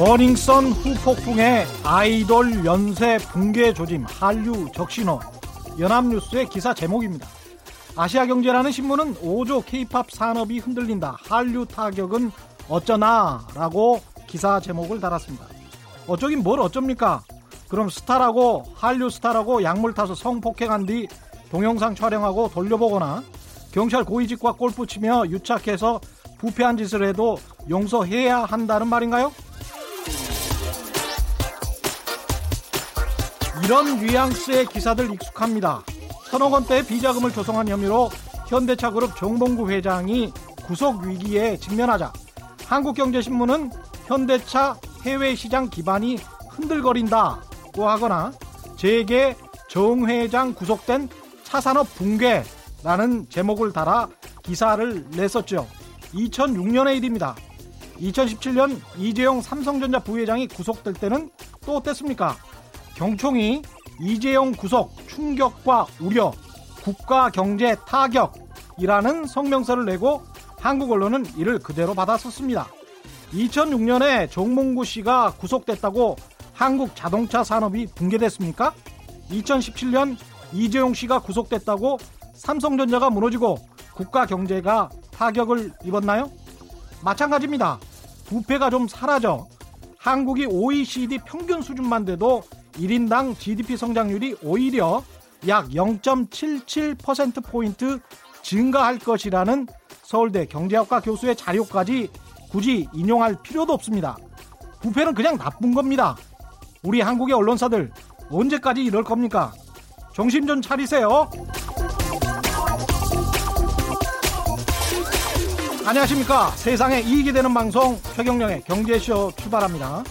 버닝썬 후폭풍에 아이돌 연쇄 붕괴 조짐, 한류 적신호, 연합뉴스의 기사 제목입니다. 아시아경제라는 신문은 5조 K-팝 산업이 흔들린다, 한류 타격은 어쩌나라고 기사 제목을 달았습니다. 어쩌긴 뭘 어쩝니까? 그럼 스타라고, 한류 스타라고 약물 타서 성폭행한 뒤 동영상 촬영하고 돌려보거나 경찰 고위직과 골프 치며 유착해서 부패한 짓을 해도 용서해야 한다는 말인가요? 이런 뉘앙스의 기사들 익숙합니다. 1,000억 원대의 비자금을 조성한 혐의로 현대차그룹 정몽구 회장이 구속위기에 직면하자 한국경제신문은 현대차 해외시장 기반이 흔들거린다고 하거나 재계 정 회장 구속된 차산업 붕괴라는 제목을 달아 기사를 냈었죠. 2006년의 일입니다. 2017년 이재용 삼성전자 부회장이 구속될 때는 또 어땠습니까? 경총이 이재용 구속 충격과 우려, 국가 경제 타격이라는 성명서를 내고 한국 언론은 이를 그대로 받았었습니다. 2006년에 정몽구 씨가 구속됐다고 한국 자동차 산업이 붕괴됐습니까? 2017년 이재용 씨가 구속됐다고 삼성전자가 무너지고 국가 경제가 타격을 입었나요? 마찬가지입니다. 부패가 좀 사라져 한국이 OECD 평균 수준만 돼도 1인당 GDP 성장률이 오히려 약 0.77%포인트 증가할 것이라는 서울대 경제학과 교수의 자료까지 굳이 인용할 필요도 없습니다. 부패는 그냥 나쁜 겁니다. 우리 한국의 언론사들 언제까지 이럴 겁니까? 정신 좀 차리세요. 안녕하십니까. 세상에 이익이 되는 방송 최경령의 경제쇼 출발합니다.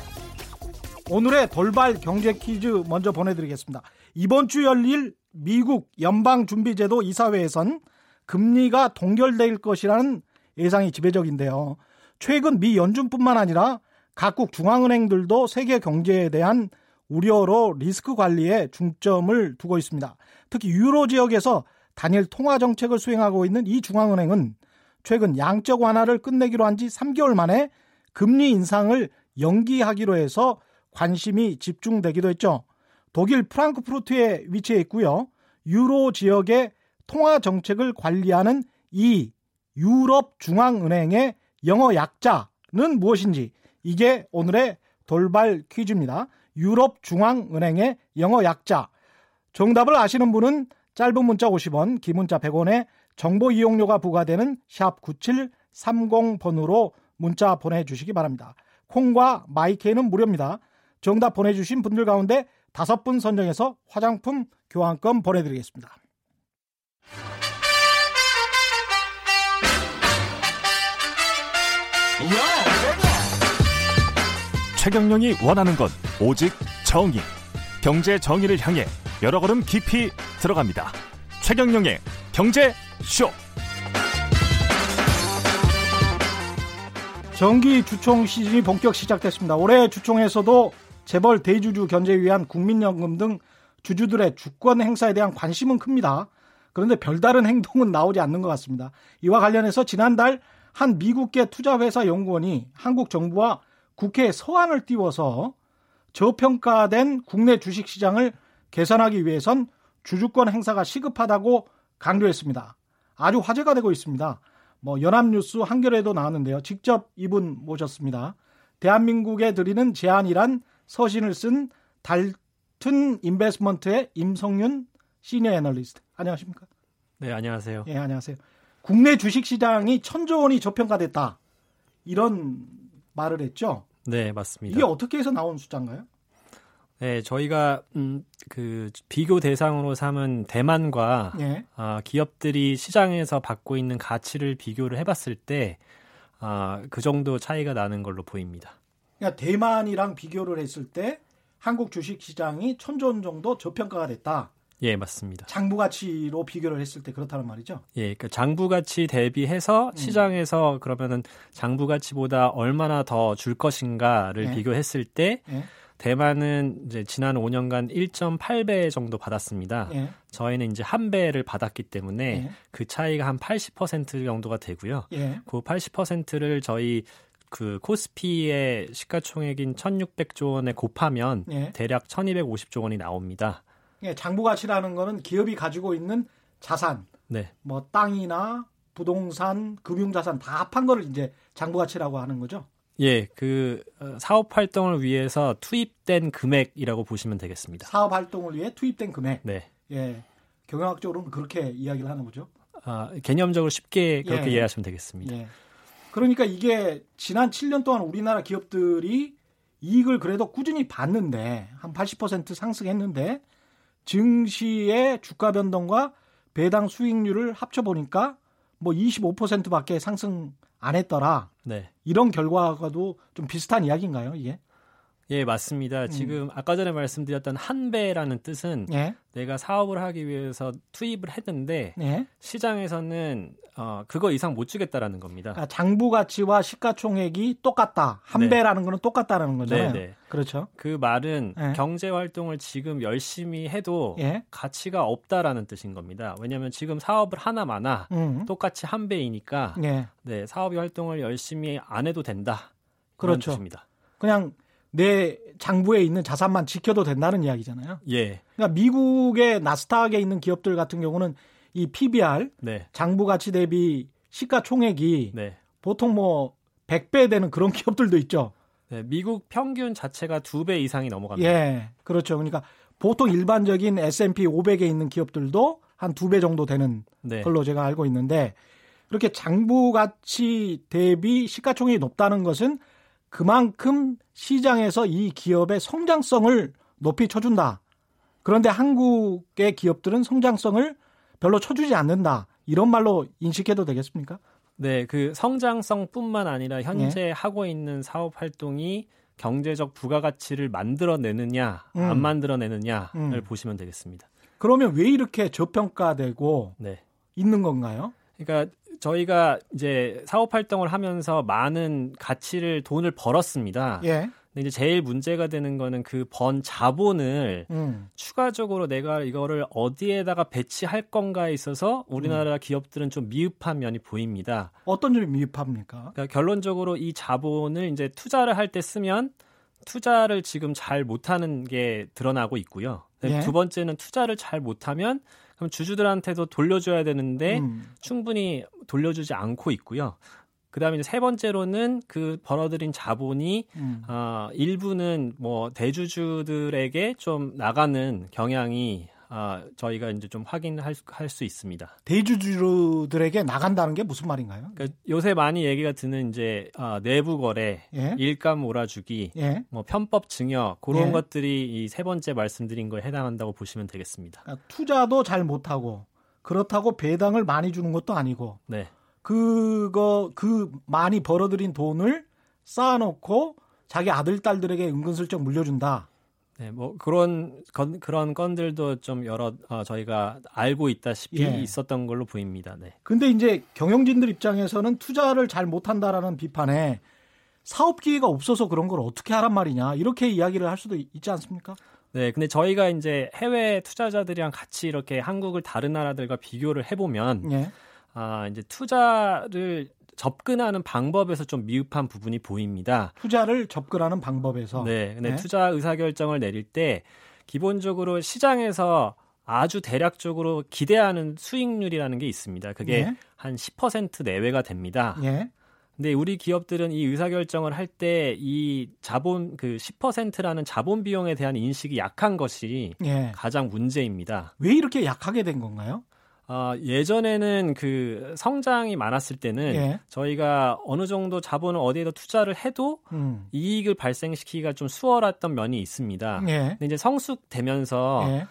오늘의 돌발 경제 퀴즈 먼저 보내드리겠습니다. 이번 주 열릴 미국 연방준비제도 이사회에선 금리가 동결될 것이라는 예상이 지배적인데요. 최근 미 연준뿐만 아니라 각국 중앙은행들도 세계 경제에 대한 우려로 리스크 관리에 중점을 두고 있습니다. 특히 유로 지역에서 단일 통화 정책을 수행하고 있는 이 중앙은행은 최근 양적 완화를 끝내기로 한 지 3개월 만에 금리 인상을 연기하기로 해서 관심이 집중되기도 했죠. 독일 프랑크푸르트에 위치해 있고요. 유로 지역의 통화 정책을 관리하는 이 유럽 중앙은행의 영어 약자는 무엇인지, 이게 오늘의 돌발 퀴즈입니다. 유럽 중앙은행의 영어 약자. 정답을 아시는 분은 짧은 문자 50원, 긴 문자 100원에 정보 이용료가 부과되는 샵 9730번으로 문자 보내주시기 바랍니다. 콩과 마이케이는 무료입니다. 정답 보내주신 분들 가운데 5분 선정해서 화장품 교환권 보내드리겠습니다. 최경영이 원하는 건 오직 정의. 경제 정의를 향해 여러 걸음 깊이 들어갑니다. 최경영의 경제쇼. 정기 주총 시즌이 본격 시작됐습니다. 올해 주총에서도 재벌 대주주 견제를 위한 국민연금 등 주주들의 주권 행사에 대한 관심은 큽니다. 그런데 별다른 행동은 나오지 않는 것 같습니다. 이와 관련해서 지난달 한 미국계 투자회사 연구원이 한국 정부와 국회에 서한을 띄워서 저평가된 국내 주식시장을 개선하기 위해선 주주권 행사가 시급하다고 강조했습니다. 아주 화제가 되고 있습니다. 연합뉴스 한겨레에도 나왔는데요. 직접 이분 모셨습니다. 대한민국에 드리는 제안이란 서신을 쓴 달튼 인베스먼트의 임성윤 시니어 애널리스트. 안녕하십니까? 네, 안녕하세요. 예, 안녕하세요. 국내 주식시장이 1,000조 원이 저평가됐다, 이런 말을 했죠? 네, 맞습니다. 이게 어떻게 해서 나온 숫자인가요? 네, 저희가 그 비교 대상으로 삼은 대만과 기업들이 시장에서 받고 있는 가치를 비교를 해봤을 때 그 정도 차이가 나는 걸로 보입니다. 그러니까 대만이랑 비교를 했을 때 한국 주식시장이 1,000조 원 정도 저평가가 됐다. 예, 맞습니다. 장부 가치로 비교를 했을 때 그렇다는 말이죠? 예, 그러니까 장부 가치 대비해서 시장에서 그러면은 장부 가치보다 얼마나 더 줄 것인가를 비교했을 때 대만은 이제 지난 5년간 1.8배 정도 받았습니다. 저희는 이제 1배를 받았기 때문에 그 차이가 한 80% 정도가 되고요. 그 80%를 저희 그 코스피의 시가총액인 1,600조 원에 곱하면 예. 대략 1,250조 원이 나옵니다. 예, 장부 가치라는 거는 기업이 가지고 있는 자산, 네. 뭐 땅이나 부동산, 금융자산 다 합한 거를 이제 장부 가치라고 하는 거죠. 예, 그 사업 활동을 위해서 투입된 금액이라고 보시면 되겠습니다. 사업 활동을 위해 투입된 금액. 네. 예, 경영학적으로는 그렇게 이야기를 하는 거죠. 아, 개념적으로 쉽게 그렇게 예. 이해하시면 되겠습니다. 예. 그러니까 이게 지난 7년 동안 우리나라 기업들이 이익을 그래도 꾸준히 봤는데 한 80% 상승했는데 증시의 주가 변동과 배당 수익률을 합쳐보니까 뭐 25%밖에 상승 안 했더라. 네. 이런 결과가도 좀 비슷한 이야기인가요, 이게? 예, 맞습니다. 지금 아까 전에 말씀드렸던 한배라는 뜻은 예? 내가 사업을 하기 위해서 투입을 했는데 예? 시장에서는 그거 이상 못 주겠다라는 겁니다. 그러니까 장부 가치와 시가총액이 똑같다. 한배라는 네. 거는 똑같다라는 거잖아요. 네네. 그렇죠. 그 말은 예? 경제 활동을 지금 열심히 해도 예? 가치가 없다라는 뜻인 겁니다. 왜냐하면 지금 사업을 하나 많아 똑같이 한배이니까 예. 네, 사업 활동을 열심히 안 해도 된다. 그렇죠. 뜻입니다. 그냥 내 장부에 있는 자산만 지켜도 된다는 이야기잖아요. 예. 그러니까 미국의 나스닥에 있는 기업들 같은 경우는 이 PBR 네. 장부 가치 대비 시가총액이 네. 보통 뭐 100배 되는 그런 기업들도 있죠. 네, 미국 평균 자체가 2배 이상이 넘어갑니다. 예. 그렇죠. 그러니까 보통 일반적인 S&P 500에 있는 기업들도 한 2배 정도 되는 네. 걸로 제가 알고 있는데 그렇게 장부 가치 대비 시가총액이 높다는 것은 그만큼 시장에서 이 기업의 성장성을 높이 쳐준다. 그런데 한국의 기업들은 성장성을 별로 쳐주지 않는다. 이런 말로 인식해도 되겠습니까? 네, 그 성장성뿐만 아니라 현재 네. 하고 있는 사업 활동이 경제적 부가가치를 만들어내느냐, 안 만들어내느냐를 보시면 되겠습니다. 그러면 왜 이렇게 저평가되고 네. 있는 건가요? 그러니까 저희가 이제 사업 활동을 하면서 많은 가치를 돈을 벌었습니다. 예. 근데 이제 제일 문제가 되는 거는 그 번 자본을 추가적으로 내가 이거를 어디에다가 배치할 건가에 있어서 우리나라 기업들은 좀 미흡한 면이 보입니다. 어떤 점이 미흡합니까? 그러니까 결론적으로 이 자본을 이제 투자를 할 때 쓰면 투자를 지금 잘 못하는 게 드러나고 있고요. 예. 두 번째는 투자를 잘 못하면 그럼 주주들한테도 돌려줘야 되는데 충분히 돌려주지 않고 있고요. 그다음에 이제 세 번째로는 그 벌어들인 자본이 일부는 뭐 대주주들에게 좀 나가는 경향이 저희가 이제 좀 확인할 수 있습니다. 대주주들에게 나간다는 게 무슨 말인가요? 그러니까 요새 많이 얘기가 드는 이제 내부 거래, 예? 일감 몰아주기, 예? 뭐 편법 증여 그런 예? 것들이 이 세 번째 말씀드린 거에 해당한다고 보시면 되겠습니다. 그러니까 투자도 잘 못하고 그렇다고 배당을 많이 주는 것도 아니고, 네. 그 많이 벌어들인 돈을 쌓아놓고 자기 아들 딸들에게 은근슬쩍 물려준다. 네, 뭐 그런 건들도 좀 여러 저희가 알고 있다시피 예. 있었던 걸로 보입니다. 네. 근데 이제 경영진들 입장에서는 투자를 잘 못한다라는 비판에 사업 기회가 없어서 그런 걸 어떻게 하란 말이냐 이렇게 이야기를 할 수도 있지 않습니까? 네, 근데 저희가 이제 해외 투자자들이랑 같이 이렇게 한국을 다른 나라들과 비교를 해보면 예. 이제 투자를 접근하는 방법에서 좀 미흡한 부분이 보입니다. 투자를 접근하는 방법에서. 네, 근데 네. 투자 의사결정을 내릴 때 기본적으로 시장에서 아주 대략적으로 기대하는 수익률이라는 게 있습니다. 그게 네. 한 10% 내외가 됩니다. 네. 근데 우리 기업들은 이 의사결정을 할 때 이 자본 그 10%라는 자본 비용에 대한 인식이 약한 것이 네. 가장 문제입니다. 왜 이렇게 약하게 된 건가요? 예전에는 그 성장이 많았을 때는 예. 저희가 어느 정도 자본을 어디에다 투자를 해도 이익을 발생시키기가 좀 수월했던 면이 있습니다. 예. 근데 이제 성숙되면서 예.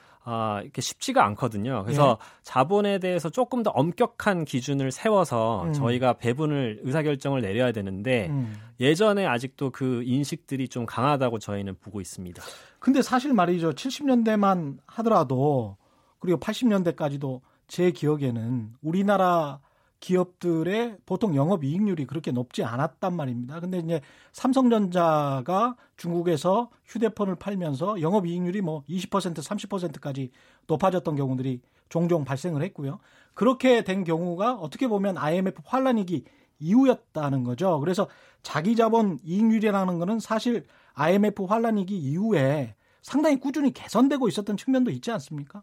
이렇게 쉽지가 않거든요. 그래서 예. 자본에 대해서 조금 더 엄격한 기준을 세워서 저희가 배분을 의사결정을 내려야 되는데 예전에 아직도 그 인식들이 좀 강하다고 저희는 보고 있습니다. 근데 사실 말이죠. 70년대만 하더라도 그리고 80년대까지도 제 기억에는 우리나라 기업들의 보통 영업이익률이 그렇게 높지 않았단 말입니다. 근데 이제 삼성전자가 중국에서 휴대폰을 팔면서 영업이익률이 뭐 20%, 30%까지 높아졌던 경우들이 종종 발생을 했고요. 그렇게 된 경우가 어떻게 보면 IMF 환란이기 이후였다는 거죠. 그래서 자기 자본 이익률이라는 거는 사실 IMF 환란위기 이후에 상당히 꾸준히 개선되고 있었던 측면도 있지 않습니까?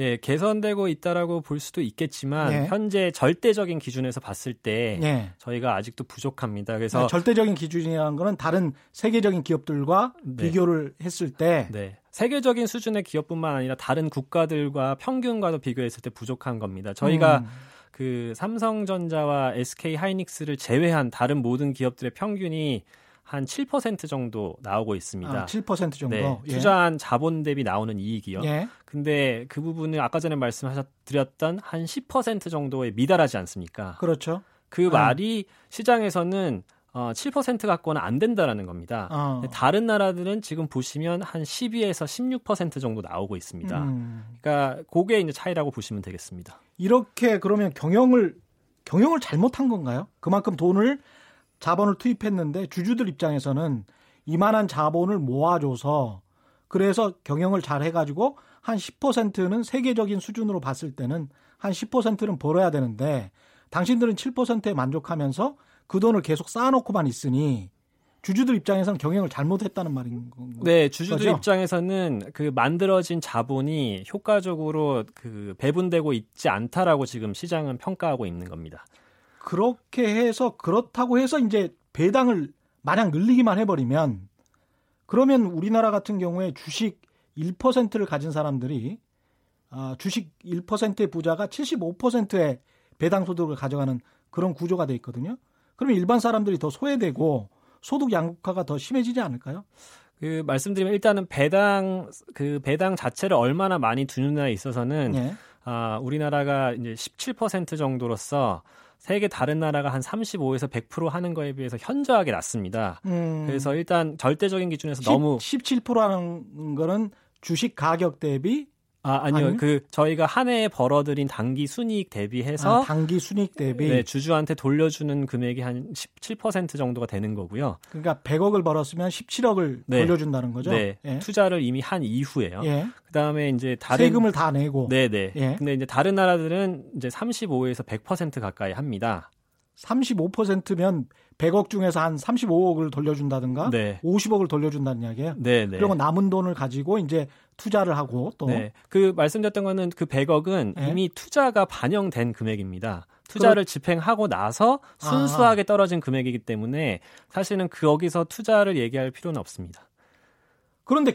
예, 개선되고 있다라고 볼 수도 있겠지만 예. 현재 절대적인 기준에서 봤을 때 예. 저희가 아직도 부족합니다. 그래서 절대적인 기준이라는 거는 다른 세계적인 기업들과 네. 비교를 했을 때 네. 세계적인 수준의 기업뿐만 아니라 다른 국가들과 평균과도 비교했을 때 부족한 겁니다. 저희가 그 삼성전자와 SK하이닉스를 제외한 다른 모든 기업들의 평균이 한 7% 정도 나오고 있습니다. 아, 7% 정도. 네, 예. 투자한 자본 대비 나오는 이익이요. 예. 근데 그 부분을 아까 전에 말씀드렸던 한 10% 정도에 미달하지 않습니까? 그렇죠. 그 말이 시장에서는 7% 갖고는 안 된다라는 겁니다. 다른 나라들은 지금 보시면 한 12에서 16% 정도 나오고 있습니다. 그러니까 그게 이제 차이라고 보시면 되겠습니다. 이렇게 그러면 경영을 잘못한 건가요? 그만큼 자본을 투입했는데 주주들 입장에서는 이만한 자본을 모아줘서 그래서 경영을 잘 해가지고 한 10%는 세계적인 수준으로 봤을 때는 한 10%는 벌어야 되는데 당신들은 7%에 만족하면서 그 돈을 계속 쌓아놓고만 있으니 주주들 입장에서는 경영을 잘못했다는 말인 건가요? 네, 주주들 거죠? 입장에서는 그 만들어진 자본이 효과적으로 그 배분되고 있지 않다라고 지금 시장은 평가하고 있는 겁니다. 그렇다고 해서 이제 배당을 마냥 늘리기만 해버리면 그러면 우리나라 같은 경우에 주식 1%를 가진 사람들이 주식 1%의 부자가 75%의 배당 소득을 가져가는 그런 구조가 돼 있거든요. 그러면 일반 사람들이 더 소외되고 소득 양극화가 더 심해지지 않을까요? 그 말씀드리면 일단은 배당 자체를 얼마나 많이 두느냐에 있어서는 예. 우리나라가 이제 17% 정도로서 세계 다른 나라가 한 35에서 100% 하는 거에 비해서 현저하게 낮습니다. 그래서 일단 절대적인 기준에서 17% 하는 거는 주식 가격 대비? 아니요. 그 저희가 한 해에 벌어들인 단기 순이익 대비해서 단기 순이익 대비 네, 주주한테 돌려주는 금액이 한 17% 정도가 되는 거고요. 그러니까 100억을 벌었으면 17억을 네. 돌려준다는 거죠. 네. 예. 투자를 이미 한 이후에요. 예. 그다음에 이제 다른 세금을 다 내고 네네. 예. 근데 이제 다른 나라들은 이제 35에서 100% 가까이 합니다. 35%면 100억 중에서 한 35억을 돌려준다든가 네. 50억을 돌려준다는 이야기예요. 네, 네. 그리고 남은 돈을 가지고 이제 투자를 하고 또 네. 그 말씀드렸던 거는 그 100억은 네. 이미 투자가 반영된 금액입니다. 투자를 집행하고 나서 순수하게 떨어진 금액이기 때문에 사실은 거기서 투자를 얘기할 필요는 없습니다. 그런데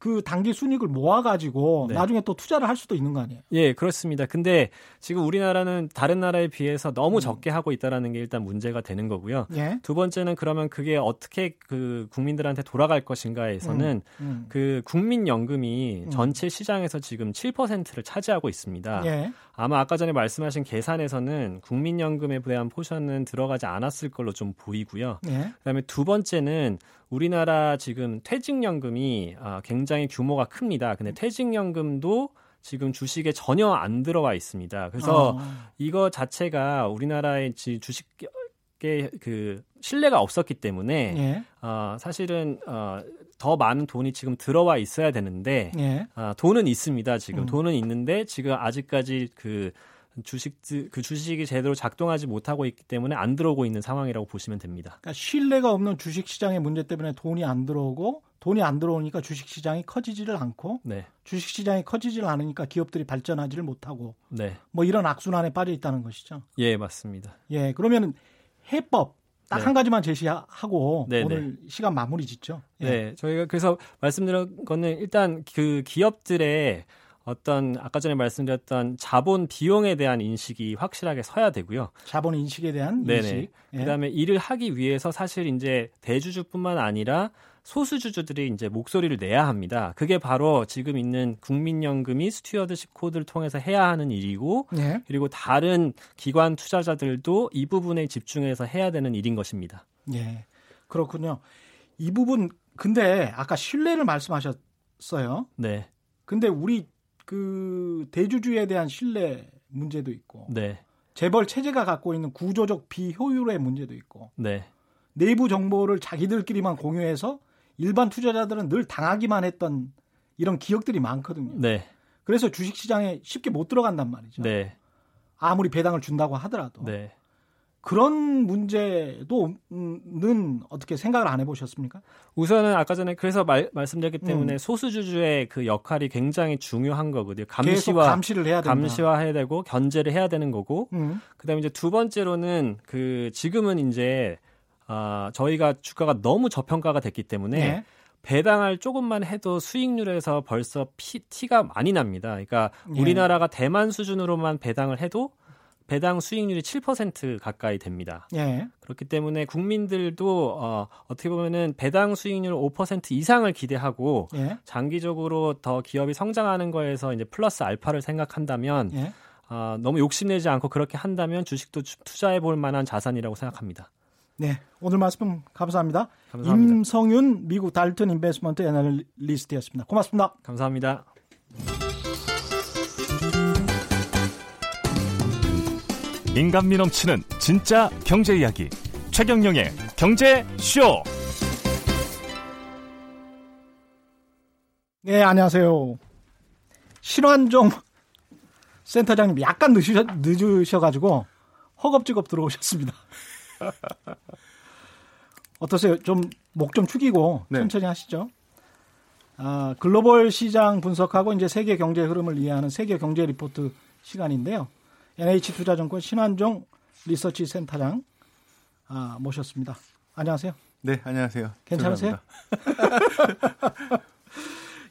그 단기 순익을 모아가지고 네. 나중에 또 투자를 할 수도 있는 거 아니에요? 예, 그렇습니다. 근데 지금 우리나라는 다른 나라에 비해서 너무 적게 하고 있다는 게 일단 문제가 되는 거고요. 예? 두 번째는 그러면 그게 어떻게 그 국민들한테 돌아갈 것인가에서는 그 국민연금이 전체 시장에서 지금 7%를 차지하고 있습니다. 예? 아마 아까 전에 말씀하신 계산에서는 국민연금에 대한 포션은 들어가지 않았을 걸로 좀 보이고요. 예? 그다음에 두 번째는 우리나라 지금 퇴직연금이 굉장히 규모가 큽니다. 근데 퇴직연금도 지금 주식에 전혀 안 들어와 있습니다. 그래서 이거 자체가 우리나라의 주식에 그 신뢰가 없었기 때문에 예. 사실은 더 많은 돈이 지금 들어와 있어야 되는데 예. 돈은 있습니다. 지금 돈은 있는데 지금 아직까지 그 주식이 제대로 작동하지 못하고 있기 때문에 안 들어오고 있는 상황이라고 보시면 됩니다. 그러니까 신뢰가 없는 주식 시장의 문제 때문에 돈이 안 들어오니까 주식 시장이 커지지를 않고 네. 주식 시장이 커지지를 않으니까 기업들이 발전하지를 못하고 네. 뭐 이런 악순환에 빠져 있다는 것이죠. 예, 맞습니다. 예, 그러면 해법 딱 한 가지만 제시하고 네네. 오늘 시간 마무리 짓죠. 예. 네, 저희가 그래서 말씀드린 거는 일단 그 기업들의 어떤 아까 전에 말씀드렸던 자본 비용에 대한 인식이 확실하게 서야 되고요. 자본 인식에 대한 네네. 인식. 예. 그다음에 일을 하기 위해서 사실 이제 대주주뿐만 아니라 소수주주들이 이제 목소리를 내야 합니다. 그게 바로 지금 있는 국민연금이 스튜어드십 코드를 통해서 해야 하는 일이고 예. 그리고 다른 기관 투자자들도 이 부분에 집중해서 해야 되는 일인 것입니다. 예, 그렇군요. 이 부분 근데 아까 신뢰를 말씀하셨어요. 네. 근데 우리 그 대주주에 대한 신뢰 문제도 있고 네. 재벌 체제가 갖고 있는 구조적 비효율의 문제도 있고 네. 내부 정보를 자기들끼리만 공유해서 일반 투자자들은 늘 당하기만 했던 이런 기억들이 많거든요. 네. 그래서 주식시장에 쉽게 못 들어간단 말이죠. 네. 아무리 배당을 준다고 하더라도. 네. 그런 문제도는 어떻게 생각을 안 해보셨습니까? 우선은 아까 전에 그래서 말씀드렸기 때문에 소수주주의 그 역할이 굉장히 중요한 거거든요. 감시를 해야 된다. 감시화해야 되고 견제를 해야 되는 거고. 그다음에 이제 두 번째로는 그 지금은 이제 저희가 주가가 너무 저평가가 됐기 때문에. 네. 배당을 조금만 해도 수익률에서 벌써 티가 많이 납니다. 그러니까 우리나라가 대만 수준으로만 배당을 해도 배당 수익률이 7% 가까이 됩니다. 예. 그렇기 때문에 국민들도 어떻게 보면은 배당 수익률 5% 이상을 기대하고 예. 장기적으로 더 기업이 성장하는 거에서 이제 플러스 알파를 생각한다면 예. 너무 욕심내지 않고 그렇게 한다면 주식도 투자해 볼 만한 자산이라고 생각합니다. 네, 오늘 말씀 감사합니다. 감사합니다. 임성윤 미국 달튼 인베스먼트 애널리스트였습니다. 고맙습니다. 감사합니다. 인간미 넘치는 진짜 경제 이야기 최경영의 경제 쇼. 네, 안녕하세요. 신환종 센터장님 약간 늦으셔가지고 허겁지겁 들어오셨습니다. 어떠세요? 좀 목 좀 축이고 네. 천천히 하시죠. 글로벌 시장 분석하고 이제 세계 경제 흐름을 이해하는 세계 경제 리포트 시간인데요. NH 투자증권 신환종 리서치 센터장 모셨습니다. 안녕하세요. 네, 안녕하세요. 괜찮으세요?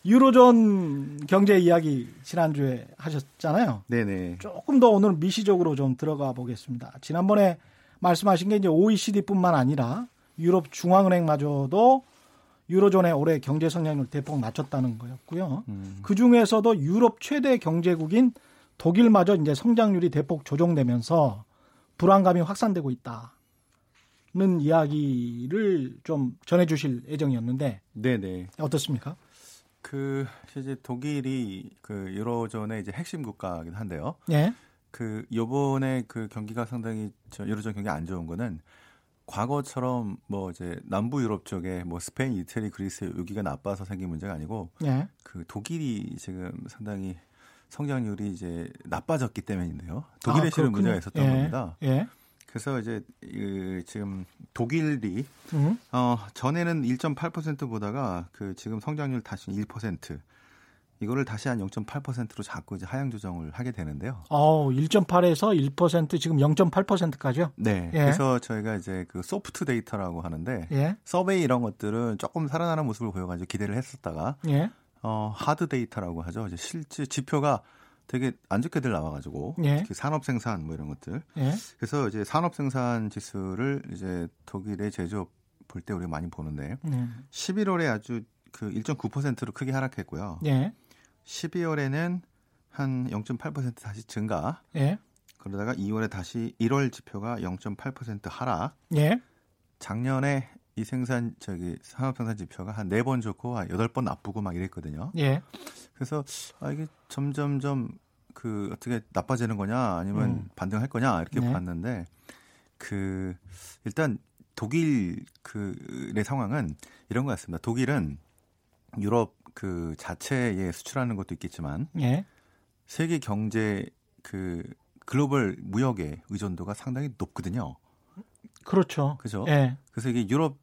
유로존 경제 이야기 지난주에 하셨잖아요. 네네. 조금 더 오늘 미시적으로 좀 들어가 보겠습니다. 지난번에 말씀하신 게 이제 OECD뿐만 아니라 유럽 중앙은행마저도 유로존의 올해 경제 성장률 대폭 낮췄다는 거였고요. 그 중에서도 유럽 최대 경제국인 독일마저 이제 성장률이 대폭 조정되면서 불안감이 확산되고 있다는 이야기를 좀 전해주실 예정이었는데, 네네 어떻습니까? 이제 독일이 그 유로존의 이제 핵심 국가이긴 한데요. 네. 요번에 경기가 상당히 유로존 경기 안 좋은 거는 과거처럼 뭐 이제 남부 유럽 쪽에 뭐 스페인, 이태리, 그리스 여기가 나빠서 생긴 문제가 아니고 예. 독일이 지금 상당히 성장률이 이제 나빠졌기 때문인데요. 독일에 실은 문제가 있었던 예. 겁니다. 예. 그래서 이제 지금 독일이 전에는 1.8% 보다가 지금 성장률 다시 1%. 이거를 다시 한 0.8%로 자꾸 이제 하향 조정을 하게 되는데요. 1.8에서 1% 지금 0.8%까지요? 네. 예. 그래서 저희가 이제 소프트 데이터라고 하는데 예. 서베이 이런 것들은 조금 살아나는 모습을 보여가지고 기대를 했었다가 예. 하드 데이터라고 하죠. 이제 실제 지표가 되게 안 좋게들 나와가지고 예. 산업 생산 뭐 이런 것들. 예. 그래서 이제 산업 생산 지수를 이제 독일의 제조업 볼 때 우리가 많이 보는데 11월에 아주 1.9%로 크게 하락했고요. 예. 12월에는 한 0.8% 다시 증가. 예. 그러다가 2월에 다시 1월 지표가 0.8% 하락. 예. 작년에 이 산업생산 지표가 한 4번 좋고 한 8번 나쁘고 막 이랬거든요. 예. 그래서 이게 점점점 어떻게 나빠지는 거냐 아니면 반등할 거냐 이렇게 네. 봤는데 일단 독일의 상황은 이런 것 같습니다. 독일은 유럽 자체에 수출하는 것도 있겠지만 예. 세계 경제 글로벌 무역의 의존도가 상당히 높거든요. 그렇죠. 그죠. 예. 그래서 이게 유럽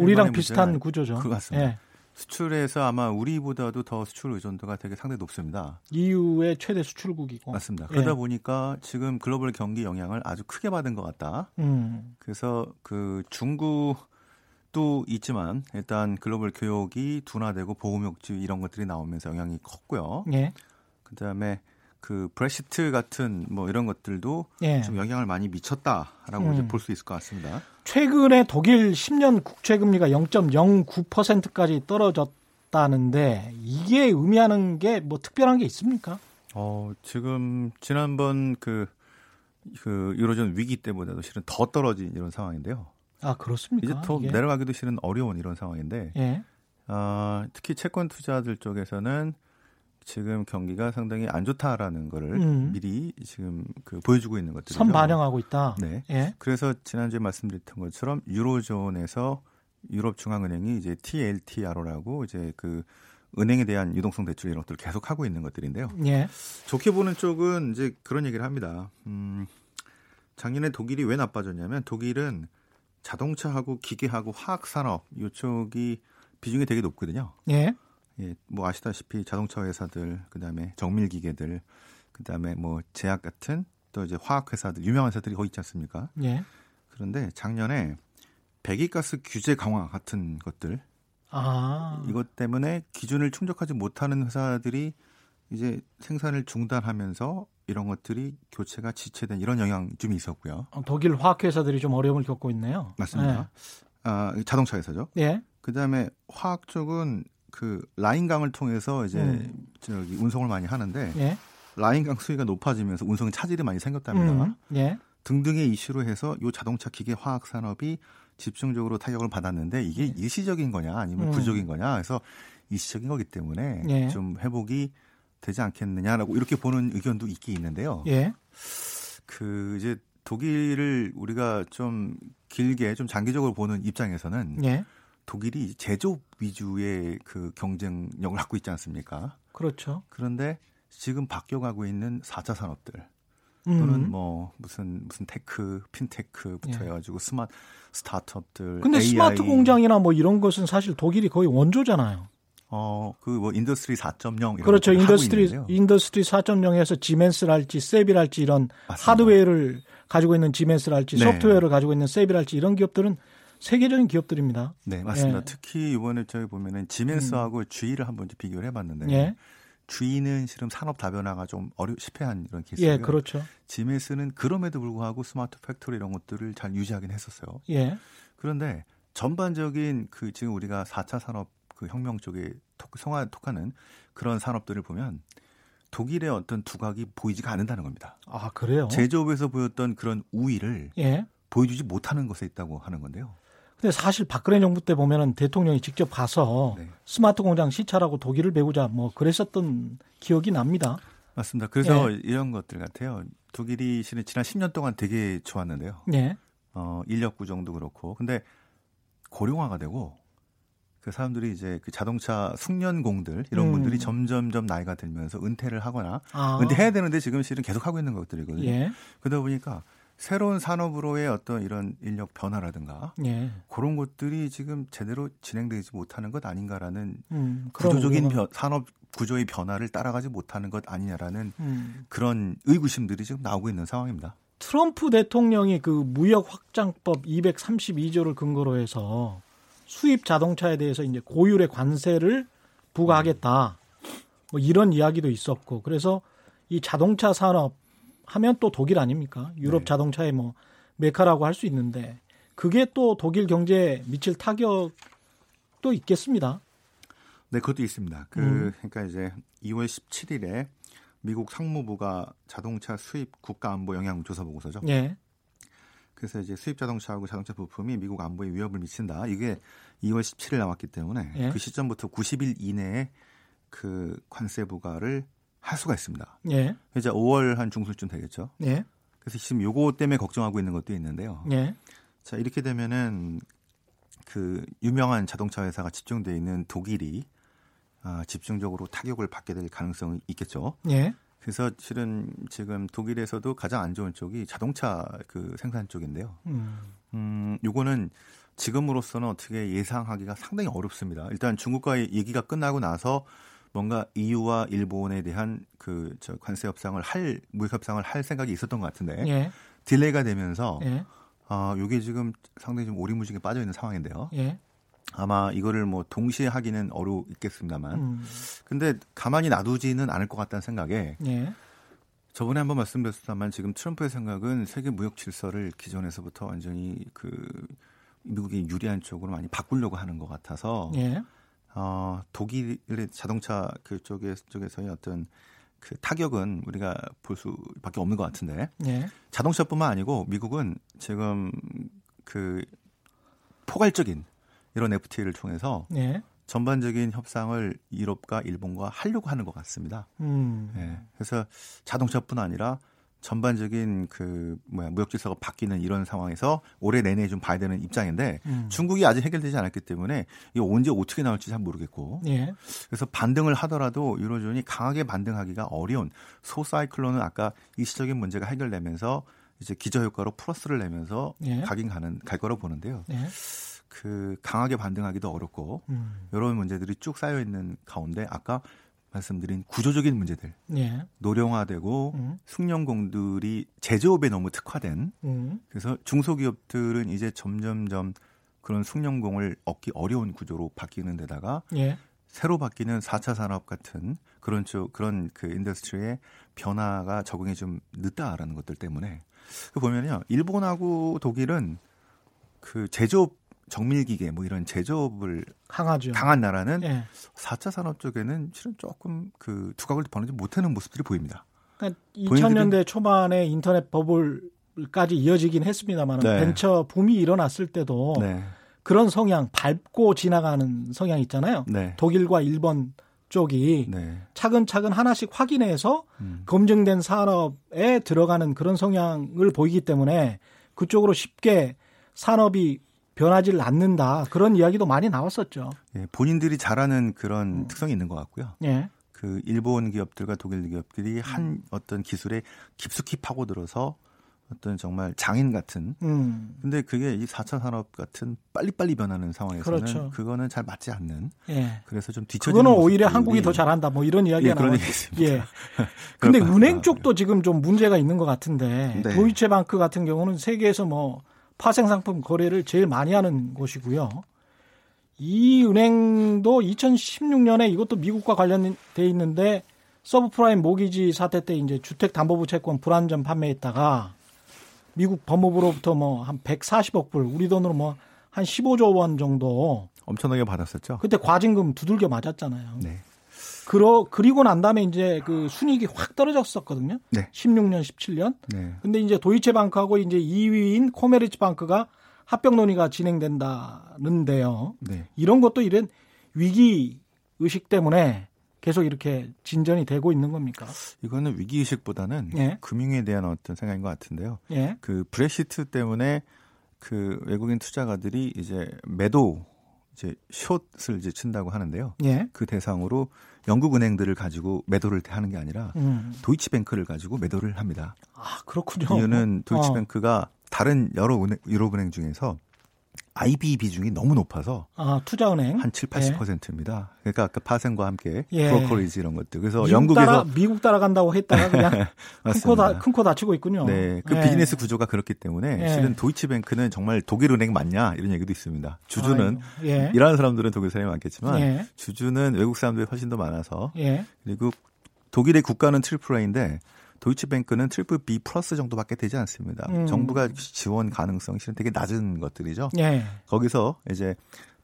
우리랑 비슷한 구조죠. 맞습니다. 예. 수출에서 아마 우리보다도 더 수출 의존도가 되게 상당히 높습니다. EU의 최대 수출국이고. 맞습니다. 그러다 예. 보니까 지금 글로벌 경기 영향을 아주 크게 받은 것 같다. 그래서 중국도 있지만 일단 글로벌 교역이 둔화되고 보호무역주의 이런 것들이 나오면서 영향이 컸고요. 예. 그다음에 브렉시트 같은 뭐 이런 것들도 예. 좀 영향을 많이 미쳤다라고 이제 볼 수 있을 것 같습니다. 최근에 독일 10년 국채 금리가 0.09%까지 떨어졌다는데 이게 의미하는 게 뭐 특별한 게 있습니까? 지금 지난번 유로존 위기 때보다도 실은 더 떨어진 이런 상황인데요. 아 그렇습니까? 이제 더 내려가기도 실은 어려운 이런 상황인데 예. 특히 채권 투자들 쪽에서는 지금 경기가 상당히 안 좋다라는 거를 미리 지금 보여주고 있는 것들이죠. 선반영하고 있다. 네. 예. 그래서 지난주에 말씀드렸던 것처럼 유로존에서 유럽 중앙은행이 이제 TLTRO라고 이제 은행에 대한 유동성 대출 이런 것들을 계속 하고 있는 것들인데요. 예. 좋게 보는 쪽은 이제 그런 얘기를 합니다. 작년에 독일이 왜 나빠졌냐면 독일은 자동차하고 기계하고 화학산업 이쪽이 비중이 되게 높거든요. 예. 예, 뭐 아시다시피 자동차 회사들, 그다음에 정밀기계들, 그다음에 뭐 제약 같은 또 이제 화학 회사들, 유명한 회사들이 거기 있지 않습니까? 예. 그런데 작년에 배기가스 규제 강화 같은 것들, 아. 이것 때문에 기준을 충족하지 못하는 회사들이 이제 생산을 중단하면서 이런 것들이 교체가 지체된 이런 영향 좀 있었고요. 독일 화학 회사들이 좀 어려움을 겪고 있네요. 맞습니다. 네. 아, 자동차 회사죠. 예. 그다음에 화학 쪽은 그 라인강을 통해서 이제 저기 운송을 많이 하는데 예. 라인강 수위가 높아지면서 운송 차질이 많이 생겼답니다. 예. 등등의 이슈로 해서 이 자동차 기계 화학 산업이 집중적으로 타격을 받았는데 이게 예. 일시적인 거냐 아니면 부족인 거냐 해서 일시적인 거기 때문에 예. 좀 회복이 되지 않겠느냐라고 이렇게 보는 의견도 있긴 있는데요. 예. 그 이제 독일을 우리가 좀 길게 좀 장기적으로 보는 입장에서는 예. 독일이 제조업 위주의 그 경쟁력을 갖고 있지 않습니까? 그렇죠. 그런데 지금 바뀌어가고 있는 4차 산업들 또는 뭐 무슨 테크, 핀테크부터 예. 해가지고 스마트 스타트업들. 근데 AI. 스마트 공장이나 뭐 이런 것은 사실 독일이 거의 원조잖아요. 그 뭐 인더스트리 4.0 그렇죠. 인더스트리 4.0에서 지멘스랄지 세빌랄지 이런 맞습니다. 하드웨어를 가지고 있는 지멘스랄지 네. 소프트웨어를 가지고 있는 세빌랄지 이런 기업들은 세계적인 기업들입니다. 네, 맞습니다. 예. 특히 이번에 저희 보면은 지멘스하고 G를 한번 비교를 해봤는데 예. G는 실은 산업 다변화가 좀 실패한 이런 케이스고요. 예, 그렇죠. 지멘스는 그럼에도 불구하고 스마트 팩토리 이런 것들을 잘 유지하긴 했었어요. 예. 그런데 전반적인 그 지금 우리가 4차 산업 그 혁명 쪽에 속하는 그런 산업들을 보면 독일의 어떤 두각이 보이지가 않는다는 겁니다. 아, 그래요? 제조업에서 보였던 그런 우위를 예. 보여주지 못하는 것에 있다고 하는 건데요. 근데 사실 박근혜 정부 때 보면은 대통령이 직접 가서 네. 스마트 공장 시찰하고 독일을 배우자 뭐 그랬었던 기억이 납니다. 맞습니다. 그래서 예. 이런 것들 같아요. 독일이 실은 지난 10년 동안 되게 좋았는데요. 예. 인력 구조도 그렇고, 근데 고령화가 되고 그 사람들이 이제 그 자동차 숙련공들 이런 분들이 점점 나이가 들면서 은퇴를 하거나 은퇴해야 되는데 지금 실은 계속 하고 있는 것들이거든요. 예. 그러다 보니까. 새로운 산업으로의 어떤 이런 인력 변화라든가 예. 그런 것들이 지금 제대로 진행되지 못하는 것 아닌가라는 구조적인 산업 구조의 변화를 따라가지 못하는 것 아니냐라는 그런 의구심들이 지금 나오고 있는 상황입니다. 트럼프 대통령이 그 무역 확장법 232조를 근거로 해서 수입 자동차에 대해서 이제 고율의 관세를 부과하겠다. 뭐 이런 이야기도 있었고 그래서 이 자동차 산업 하면 또 독일 아닙니까? 유럽 네. 자동차의 뭐 메카라고 할 수 있는데 그게 또 독일 경제에 미칠 타격도 있겠습니다. 네, 그것도 있습니다. 그러니까 이제 2월 17일에 미국 상무부가 자동차 수입 국가 안보 영향 조사 보고서죠. 네. 그래서 이제 수입 자동차하고 자동차 부품이 미국 안보에 위협을 미친다. 이게 2월 17일 나왔기 때문에 네. 그 시점부터 90일 이내에 그 관세 부과를 할 수가 있습니다. 예. 이제 5월 한 중순쯤 되겠죠. 예. 그래서 지금 요거 때문에 걱정하고 있는 것도 있는데요. 예. 자, 이렇게 되면은 그 유명한 자동차 회사가 집중되어 있는 독일이 집중적으로 타격을 받게 될 가능성이 있겠죠. 예. 그래서 실은 지금 독일에서도 가장 안 좋은 쪽이 자동차 그 생산 쪽인데요. 요거는 지금으로서는 어떻게 예상하기가 상당히 어렵습니다. 일단 중국과의 얘기가 끝나고 나서 뭔가 EU와 일본에 대한 그 저 관세 협상을 할 무역 협상을 할 생각이 있었던 것 같은데 예. 딜레이가 되면서 예. 이게 지금 상당히 좀 오리무중에 빠져 있는 상황인데요. 예. 아마 이거를 뭐 동시에 하기는 어렵겠습니다만, 근데 가만히 놔두지는 않을 것 같다는 생각에 예. 저번에 한번 말씀드렸습니다만 지금 트럼프의 생각은 세계 무역 질서를 기존에서부터 완전히 그 미국이 유리한 쪽으로 많이 바꾸려고 하는 것 같아서. 예. 독일의 자동차 그쪽에서의 어떤 그 타격은 우리가 볼 수밖에 없는 것 같은데 예. 자동차뿐만 아니고 미국은 지금 그 포괄적인 이런 FTA를 통해서 예. 전반적인 협상을 유럽과 일본과 하려고 하는 것 같습니다. 예. 그래서 자동차뿐 아니라 전반적인 그 무역 질서가 바뀌는 이런 상황에서 올해 내내 좀 봐야 되는 입장인데 중국이 아직 해결되지 않았기 때문에 이게 언제 어떻게 나올지 잘 모르겠고 예. 그래서 반등을 하더라도 유로존이 강하게 반등하기가 어려운 소사이클론은 아까 일시적인 문제가 해결되면서 이제 기저효과로 플러스를 내면서 예. 갈 거라고 보는데요. 예. 그 강하게 반등하기도 어렵고 이런 문제들이 쭉 쌓여 있는 가운데 아까 말씀드린 구조적인 문제들, 예. 노령화되고 숙련공들이 제조업에 너무 특화된 그래서 중소기업들은 이제 점점점 그런 숙련공을 얻기 어려운 구조로 바뀌는 데다가 예. 새로 바뀌는 4차 산업 같은 그런 그 인더스트리의 변화가 적응이 좀 늦다라는 것들 때문에 그 보면요 일본하고 독일은 그 제조업 정밀기계 뭐 이런 제조업을 강한 나라는 예. 4차 산업 쪽에는 실은 조금 그 두각을 벌이지 못하는 모습들이 보입니다. 그러니까 2000년대 초반에 인터넷 버블까지 이어지긴 했습니다만 네. 벤처 붐이 일어났을 때도 네. 그런 성향 밟고 지나가는 성향 있잖아요. 네. 독일과 일본 쪽이 네. 차근차근 하나씩 확인해서 검증된 산업에 들어가는 그런 성향을 보이기 때문에 그쪽으로 쉽게 산업이 변하지를 않는다. 그런 이야기도 많이 나왔었죠. 예, 본인들이 잘하는 그런 특성이 있는 것 같고요. 예. 그 일본 기업들과 독일 기업들이 한 어떤 기술에 깊숙이 파고들어서 어떤 정말 장인 같은. 근데 그게 이 4차 산업 같은 빨리빨리 변하는 상황에서는 그렇죠. 그거는 잘 맞지 않는. 예. 그래서 좀 뒤처지는. 그거는 오히려 한국이 더 잘한다. 뭐 이런 이야기가 나와요. 예. 그런데 예. 은행 쪽도 지금 좀 문제가 있는 것 같은데 네. 도이체방크 같은 경우는 세계에서 뭐 파생상품 거래를 제일 많이 하는 곳이고요. 이 은행도 2016년에 이것도 미국과 관련돼 있는데 서브프라임 모기지 사태 때 이제 주택담보부 채권 불안전 판매했다가 미국 법무부로부터 뭐 한 140억 불, 우리 돈으로 뭐 한 15조 원 정도 엄청나게 받았었죠. 그때 과징금 두들겨 맞았잖아요. 네. 그리고 난 다음에 이제 그 순이익이 확 떨어졌었거든요. 네. 16년, 17년. 네. 근데 이제 도이체방크하고 이제 2위인 코메르츠방크가 합병 논의가 진행된다는데요. 네. 이런 것도 이런 위기 의식 때문에 계속 이렇게 진전이 되고 있는 겁니까? 이거는 위기 의식보다는 예. 금융에 대한 어떤 생각인 것 같은데요. 예. 그 브렉시트 때문에 그 외국인 투자가들이 이제 이제 숏을 이제 친다고 하는데요. 예. 그 대상으로 영국 은행들을 가지고 매도를 하는 게 아니라 도이치뱅크를 가지고 매도를 합니다. 아, 그렇군요. 이유는 도이치뱅크가 다른 여러 유럽 은행 중에서 IB 비중이 너무 높아서 투자은행 한 7, 80%입니다. 예. 그러니까 아까 파생과 함께 브로커리지 이런 것들. 그래서 영국에서 미국 따라간다고 했다가 그냥 큰코 다치고 있군요. 네, 그 예. 비즈니스 구조가 그렇기 때문에 예. 실은 도이치뱅크는 정말 독일 은행 맞냐 이런 얘기도 있습니다. 주주는 예. 일하는 사람들은 독일 사람이 많겠지만 예. 주주는 외국 사람들이 훨씬 더 많아서 예. 그리고 독일의 국가는 트리플 A인데 도이치뱅크는 트리플 B 플러스 정도밖에 되지 않습니다. 정부가 지원 가능성이 실은 되게 낮은 것들이죠. 예. 거기서 이제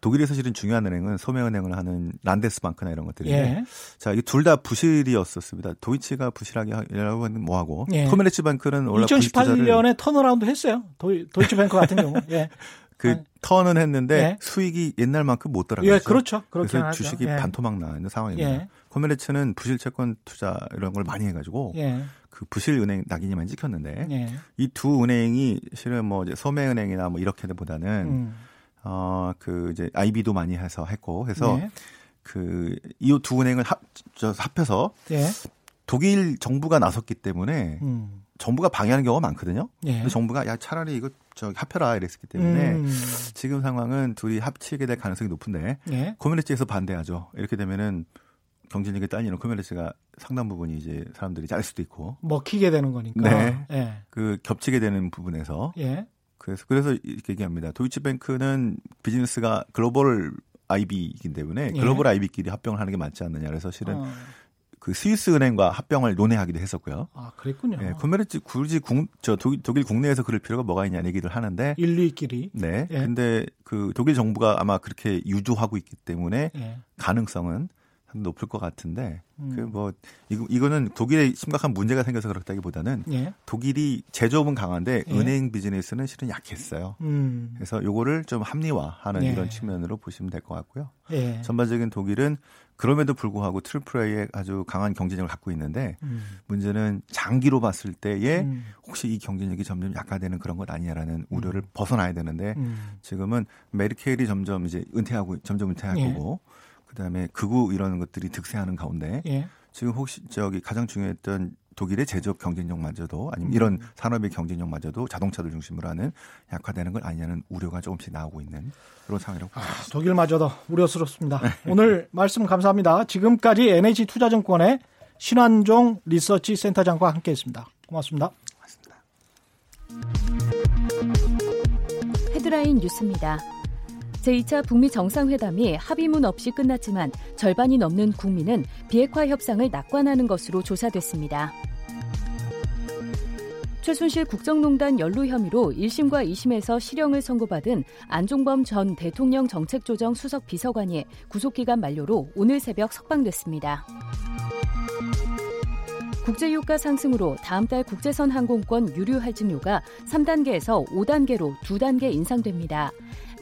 독일에서 실은 중요한 은행은 소매은행을 하는 란데스방크나 이런 것들인데 예. 자, 이 둘 다 부실이었었습니다. 도이치가 부실하게 하려고 하면 뭐하고 예. 코메르츠뱅크는 2018년에 턴어라운드 했어요. 도이치뱅크 같은 경우. 예. 그 턴은 했는데 예. 수익이 옛날만큼 못 떨어갔죠. 예, 그렇죠. 그래서 하죠. 주식이 예. 반토막 나 있는 상황입니다. 예. 코메르츠는 부실 채권 투자 이런 걸 많이 해가지고 예. 그 부실 은행 낙인이 많이 찍혔는데 예. 이 두 은행이 실은 뭐 이제 소매은행이나 뭐 이렇게보다는 그 이제 IB도 많이 해서 예. 그 이 두 은행을 합해서 예. 독일 정부가 나섰기 때문에 정부가 방해하는 경우가 많거든요. 예. 근데 정부가 차라리 이거 합해라 이랬기 때문에 지금 상황은 둘이 합치게 될 가능성이 높은데 예. 코메르츠에서 반대하죠. 이렇게 되면은 경쟁력이 딸리는 코메르츠가 상당 부분이 이제 사람들이 짤 수도 있고 먹히게 되는 거니까. 네. 예. 그 겹치게 되는 부분에서. 예. 그래서 이렇게 얘기합니다. 도이치뱅크는 비즈니스가 글로벌 IB이기 때문에 글로벌 예. IB끼리 합병을 하는 게 맞지 않느냐. 그래서 실은 그 스위스 은행과 합병을 논의하기도 했었고요. 아, 그랬군요. 예, 코메르츠 굳이 독일 국내에서 그럴 필요가 뭐가 있냐는 얘기를 하는데 1, 2끼리. 네. 예. 근데 그 독일 정부가 아마 그렇게 유도하고 있기 때문에 예. 가능성은 높을 것 같은데 그 뭐 이거는 독일에 심각한 문제가 생겨서 그렇다기보다는 예. 독일이 제조업은 강한데 예. 은행 비즈니스는 실은 약했어요. 그래서 요거를 좀 합리화하는 예. 이런 측면으로 보시면 될 것 같고요. 예. 전반적인 독일은 그럼에도 불구하고 트리플A에 아주 강한 경쟁력을 갖고 있는데 문제는 장기로 봤을 때에 혹시 이 경쟁력이 점점 약화되는 그런 것 아니냐라는 우려를 벗어나야 되는데 지금은 메르켈이 점점 은퇴하고 예. 그다음에 극우 이런 것들이 득세하는 가운데 예. 지금 혹시 가장 중요했던 독일의 제조업 경쟁력마저도 아니면 이런 산업의 경쟁력마저도 자동차들 중심으로 하는 약화되는 건 아니냐는 우려가 조금씩 나오고 있는 그런 상황이라고 봅니다. 독일마저도 우려스럽습니다. 오늘 말씀 감사합니다. 지금까지 NH 투자증권의 신환종 리서치 센터장과 함께했습니다. 고맙습니다. 고맙습니다. 헤드라인 뉴스입니다. 제2차 북미 정상회담이 합의문 없이 끝났지만 절반이 넘는 국민은 비핵화 협상을 낙관하는 것으로 조사됐습니다. 최순실 국정농단 연루 혐의로 1심과 2심에서 실형을 선고받은 안종범 전 대통령 정책조정 수석 비서관이 구속기간 만료로 오늘 새벽 석방됐습니다. 국제유가 상승으로 다음 달 국제선 항공권 유류 할증료가 3단계에서 5단계로 2단계 인상됩니다.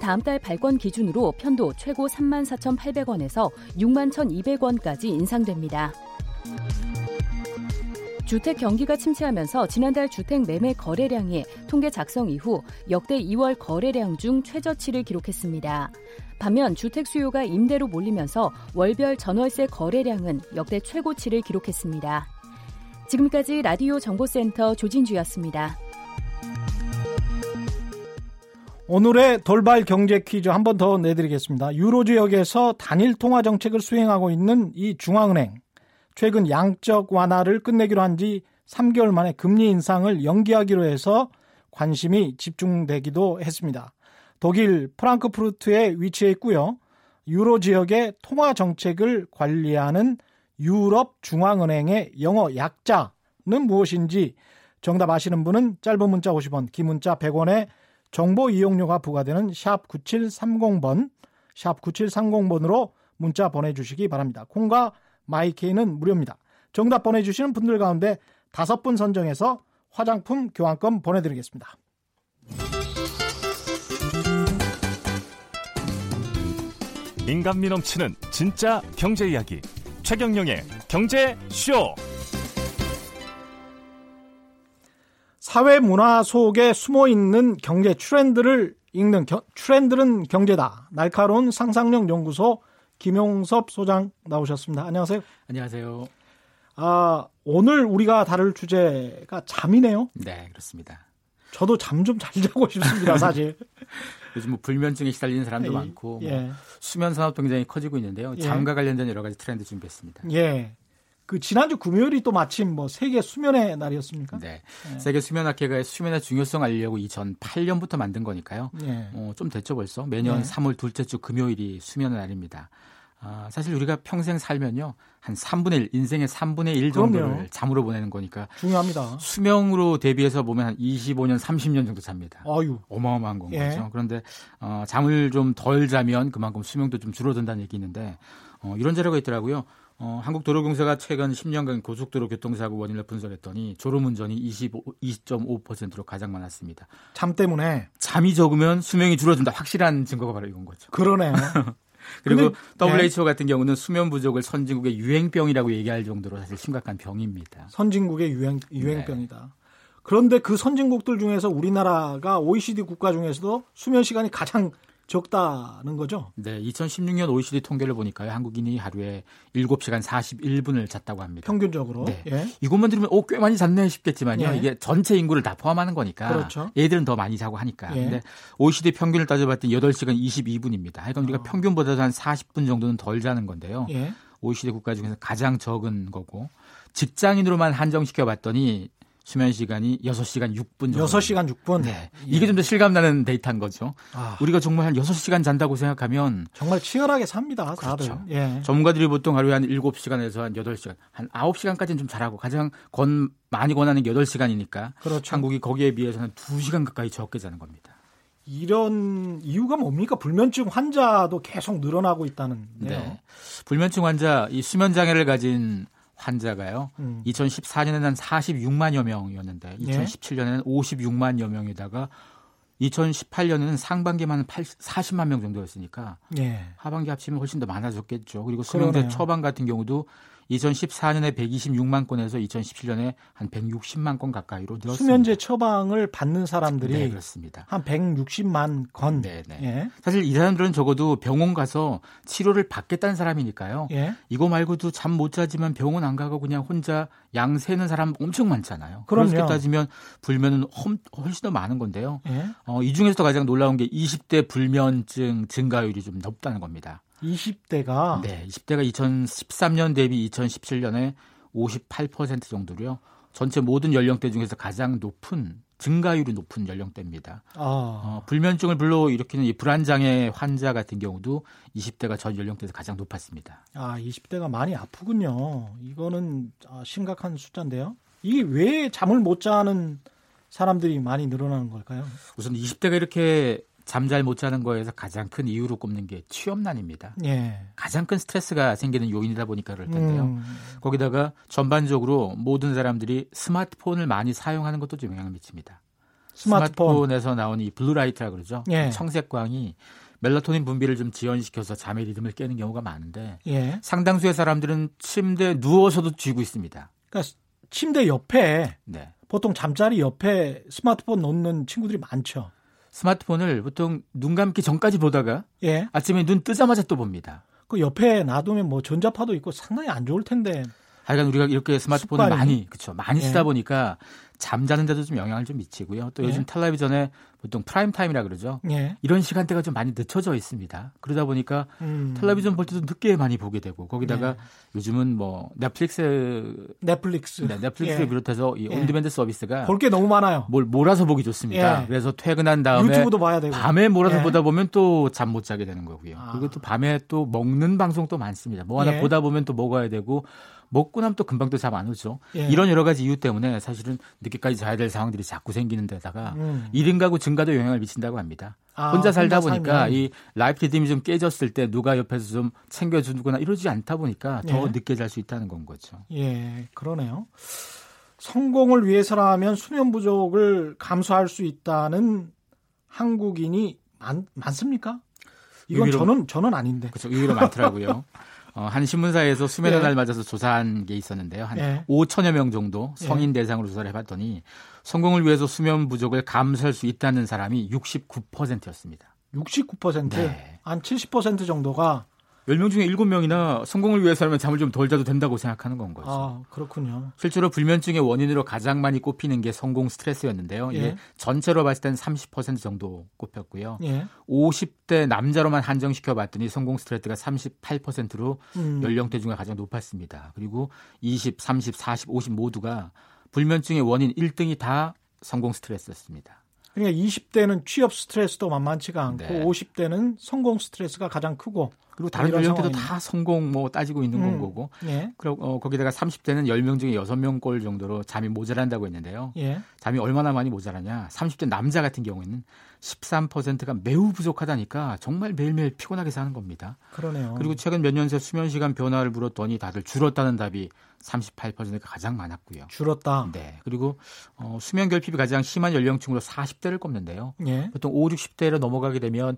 다음 달 발권 기준으로 편도 최고 34,800원에서 61,200원까지 인상됩니다. 주택 경기가 침체하면서 지난달 주택 매매 거래량이 통계 작성 이후 역대 2월 거래량 중 최저치를 기록했습니다. 반면 주택 수요가 임대로 몰리면서 월별 전월세 거래량은 역대 최고치를 기록했습니다. 지금까지 라디오 정보센터 조진주였습니다. 오늘의 돌발 경제 퀴즈 한 번 더 내드리겠습니다. 유로 지역에서 단일 통화 정책을 수행하고 있는 이 중앙은행. 최근 양적 완화를 끝내기로 한 지 3개월 만에 금리 인상을 연기하기로 해서 관심이 집중되기도 했습니다. 독일 프랑크푸르트에 위치해 있고요. 유로 지역의 통화 정책을 관리하는 유럽 중앙은행의 영어 약자는 무엇인지 정답 아시는 분은 짧은 문자 50원, 긴 문자 100원에 정보 이용료가 부과되는 샵 9730번, 샵 9730번으로 문자 보내주시기 바랍니다. 콩과 마이케이는 무료입니다. 정답 보내주시는 분들 가운데 5분 선정해서 화장품 교환권 보내드리겠습니다. 인간미 넘치는 진짜 경제 이야기. 최경영의 경제쇼. 사회문화 속에 숨어있는 경제 트렌드를 읽는 트렌드는 경제다. 날카로운 상상력 연구소 김용섭 소장 나오셨습니다. 안녕하세요. 안녕하세요. 오늘 우리가 다룰 주제가 잠이네요. 네, 그렇습니다. 저도 잠 좀 잘 자고 싶습니다, 사실. 요즘 뭐 불면증에 시달리는 사람도 많고 뭐 수면 산업도 굉장히 커지고 있는데요. 잠과 관련된 여러 가지 트렌드 준비했습니다. 예. 그 지난주 금요일이 또 마침 뭐 세계 수면의 날이었습니까? 네. 예. 세계 수면학회가 수면의 중요성 알리려고 2008년부터 만든 거니까요. 예. 좀 됐죠 벌써. 매년 3월 둘째 주 금요일이 수면의 날입니다. 사실 우리가 평생 살면요. 한 3분의 1, 인생의 3분의 1 정도를 그럼요. 잠으로 보내는 거니까. 중요합니다. 수명으로 대비해서 보면 한 25년, 30년 정도 잡니다. 아유. 어마어마한 건 거죠. 예. 그런데 잠을 좀 덜 자면 그만큼 수명도 좀 줄어든다는 얘기 있는데 이런 자료가 있더라고요. 한국도로공사가 최근 10년간 고속도로 교통사고 원인을 분석했더니 졸음운전이 2.5%로 가장 많았습니다. 잠 때문에? 잠이 적으면 수명이 줄어든다. 확실한 증거가 바로 이건 거죠. 그러네요. 그리고 WHO 같은 경우는 수면 부족을 선진국의 유행병이라고 얘기할 정도로 사실 심각한 병입니다. 선진국의 유행병이다. 네. 그런데 그 선진국들 중에서 우리나라가 OECD 국가 중에서도 수면 시간이 가장 적다는 거죠? 네. 2016년 OECD 통계를 보니까요. 한국인이 하루에 7시간 41분을 잤다고 합니다. 평균적으로? 네. 예. 이것만 들으면 꽤 많이 잤네 싶겠지만요. 예. 이게 전체 인구를 다 포함하는 거니까. 그렇죠. 얘들은 더 많이 자고 하니까. 근데 OECD 평균을 따져봤더니 8시간 22분입니다. 그러니까 우리가 평균보다도 한 40분 정도는 덜 자는 건데요. OECD 국가 중에서 가장 적은 거고 직장인으로만 한정시켜봤더니 수면 시간이 6시간 6분 정도. 6시간 6분? 네. 이게 좀 더 실감나는 데이터인 거죠. 우리가 정말 한 6시간 잔다고 생각하면. 정말 치열하게 삽니다. 다들. 그렇죠. 전문가들이 보통 하루에 한 7시간에서 한 8시간, 한 9시간까지는 좀 잘하고 가장 많이 권하는 게 8시간이니까. 그렇죠. 한국이 거기에 비해서는 2시간 가까이 적게 자는 겁니다. 이런 이유가 뭡니까? 불면증 환자도 계속 늘어나고 있다는. 네. 불면증 환자, 이 수면 장애를 가진 환자가요. 2014년에는 한 46만여 명이었는데 2017년에는 56만여 명에다가 2018년에는 상반기만 40만 명 정도였으니까 하반기 합치면 훨씬 더 많아졌겠죠. 그리고 수면제 처방 같은 경우도 2014년에 126만 건에서 2017년에 한 160만 건 가까이로 늘었습니다. 수면제 처방을 받는 사람들이 네, 그렇습니다. 한 160만 건. 네, 네. 예. 사실 이 사람들은 적어도 병원 가서 치료를 받겠다는 사람이니까요. 예. 이거 말고도 잠 못 자지만 병원 안 가고 그냥 혼자 양 세는 사람 엄청 많잖아요. 그렇게 따지면 불면은 훨씬 더 많은 건데요. 예. 이 중에서 가장 놀라운 게 20대 불면증 증가율이 좀 높다는 겁니다. 20대가? 네, 20대가 2013년 대비 2017년에 58% 정도로요. 전체 모든 연령대 중에서 가장 높은, 증가율이 높은 연령대입니다. 아. 불면증을 불러일으키는 이 불안장애 환자 같은 경우도 20대가 전 연령대에서 가장 높았습니다. 아, 20대가 많이 아프군요. 이거는 심각한 숫자인데요. 이게 왜 잠을 못 자는 사람들이 많이 늘어나는 걸까요? 우선 20대가 이렇게 잠 잘 못 자는 거에서 가장 큰 이유로 꼽는 게 취업난입니다. 예. 가장 큰 스트레스가 생기는 요인이다 보니까 그럴 텐데요. 거기다가 전반적으로 모든 사람들이 스마트폰을 많이 사용하는 것도 좀 영향을 미칩니다. 스마트폰에서 나오는 이 블루라이트라고 그러죠. 예. 청색광이 멜라토닌 분비를 좀 지연시켜서 잠의 리듬을 깨는 경우가 많은데 예. 상당수의 사람들은 침대에 누워서도 쥐고 있습니다. 그러니까 침대 옆에 네. 보통 잠자리 옆에 스마트폰 놓는 친구들이 많죠. 스마트폰을 보통 눈 감기 전까지 보다가 예. 아침에 눈 뜨자마자 또 봅니다. 그 옆에 놔두면 뭐 전자파도 있고 상당히 안 좋을 텐데. 하여간 우리가 이렇게 스마트폰을 많이 쓰다 보니까 잠자는 데도 좀 영향을 좀 미치고요. 또 요즘 텔레비전에 보통 프라임타임이라 그러죠. 예. 이런 시간대가 좀 많이 늦춰져 있습니다. 그러다 보니까 텔레비전 볼 때도 늦게 많이 보게 되고 거기다가 요즘은 뭐 넷플릭스를 비롯해서 이 온디맨드 서비스가 볼 게 너무 많아요. 뭘 몰아서 보기 좋습니다. 예. 그래서 퇴근한 다음에 유튜브도 봐야 되고 밤에 몰아서 보다 보면 또 잠 못 자게 되는 거고요. 아. 그리고 또 밤에 또 먹는 방송도 많습니다. 뭐 하나 보다 보면 또 먹어야 되고 먹고 나면 또 금방 또 잠 안 오죠. 예. 이런 여러 가지 이유 때문에 사실은 늦게까지 자야 될 상황들이 자꾸 생기는 데다가 1인 가구 증가도 영향을 미친다고 합니다. 혼자 살다 보니까 이 라이프 리듬이 좀 깨졌을 때 누가 옆에서 좀 챙겨주거나 이러지 않다 보니까 더 늦게 잘 수 있다는 건 거죠. 예, 그러네요. 성공을 위해서라면 수면 부족을 감수할 수 있다는 한국인이 많습니까? 이건 의외로, 저는 아닌데. 그렇죠. 의외로 많더라고요. 한 신문사에서 수면의 날 맞아서 조사한 게 있었는데요. 한 5천여 명 정도 성인 대상으로 조사를 해봤더니 성공을 위해서 수면 부족을 감수할 수 있다는 사람이 69%였습니다. 69%? 네. 한 70% 정도가 10명 중에 7명이나 성공을 위해서라면 잠을 좀 덜 자도 된다고 생각하는 건 거죠. 아, 그렇군요. 실제로 불면증의 원인으로 가장 많이 꼽히는 게 성공 스트레스였는데요. 이게 전체로 봤을 때는 30% 정도 꼽혔고요. 50대 남자로만 한정시켜 봤더니 성공 스트레스가 38%로 연령대 중에 가장 높았습니다. 그리고 20, 30, 40, 50 모두가 불면증의 원인 1등이 다 성공 스트레스였습니다. 그러니까 20대는 취업 스트레스도 만만치가 않고 50대는 성공 스트레스가 가장 크고 그리고 다른 연령대도 다 성공 뭐 따지고 있는 건 거고 그리고 거기다가 30대는 10명 중에 6명 꼴 정도로 잠이 모자란다고 했는데요. 잠이 얼마나 많이 모자라냐. 30대 남자 같은 경우에는 13%가 매우 부족하다니까 정말 매일매일 피곤하게 사는 겁니다. 그러네요. 그리고 최근 몇 년 새 수면 시간 변화를 물었더니 다들 줄었다는 답이 38%가 가장 많았고요. 줄었다. 네. 그리고 수면 결핍이 가장 심한 연령층으로 40대를 꼽는데요. 보통 5, 60대로 넘어가게 되면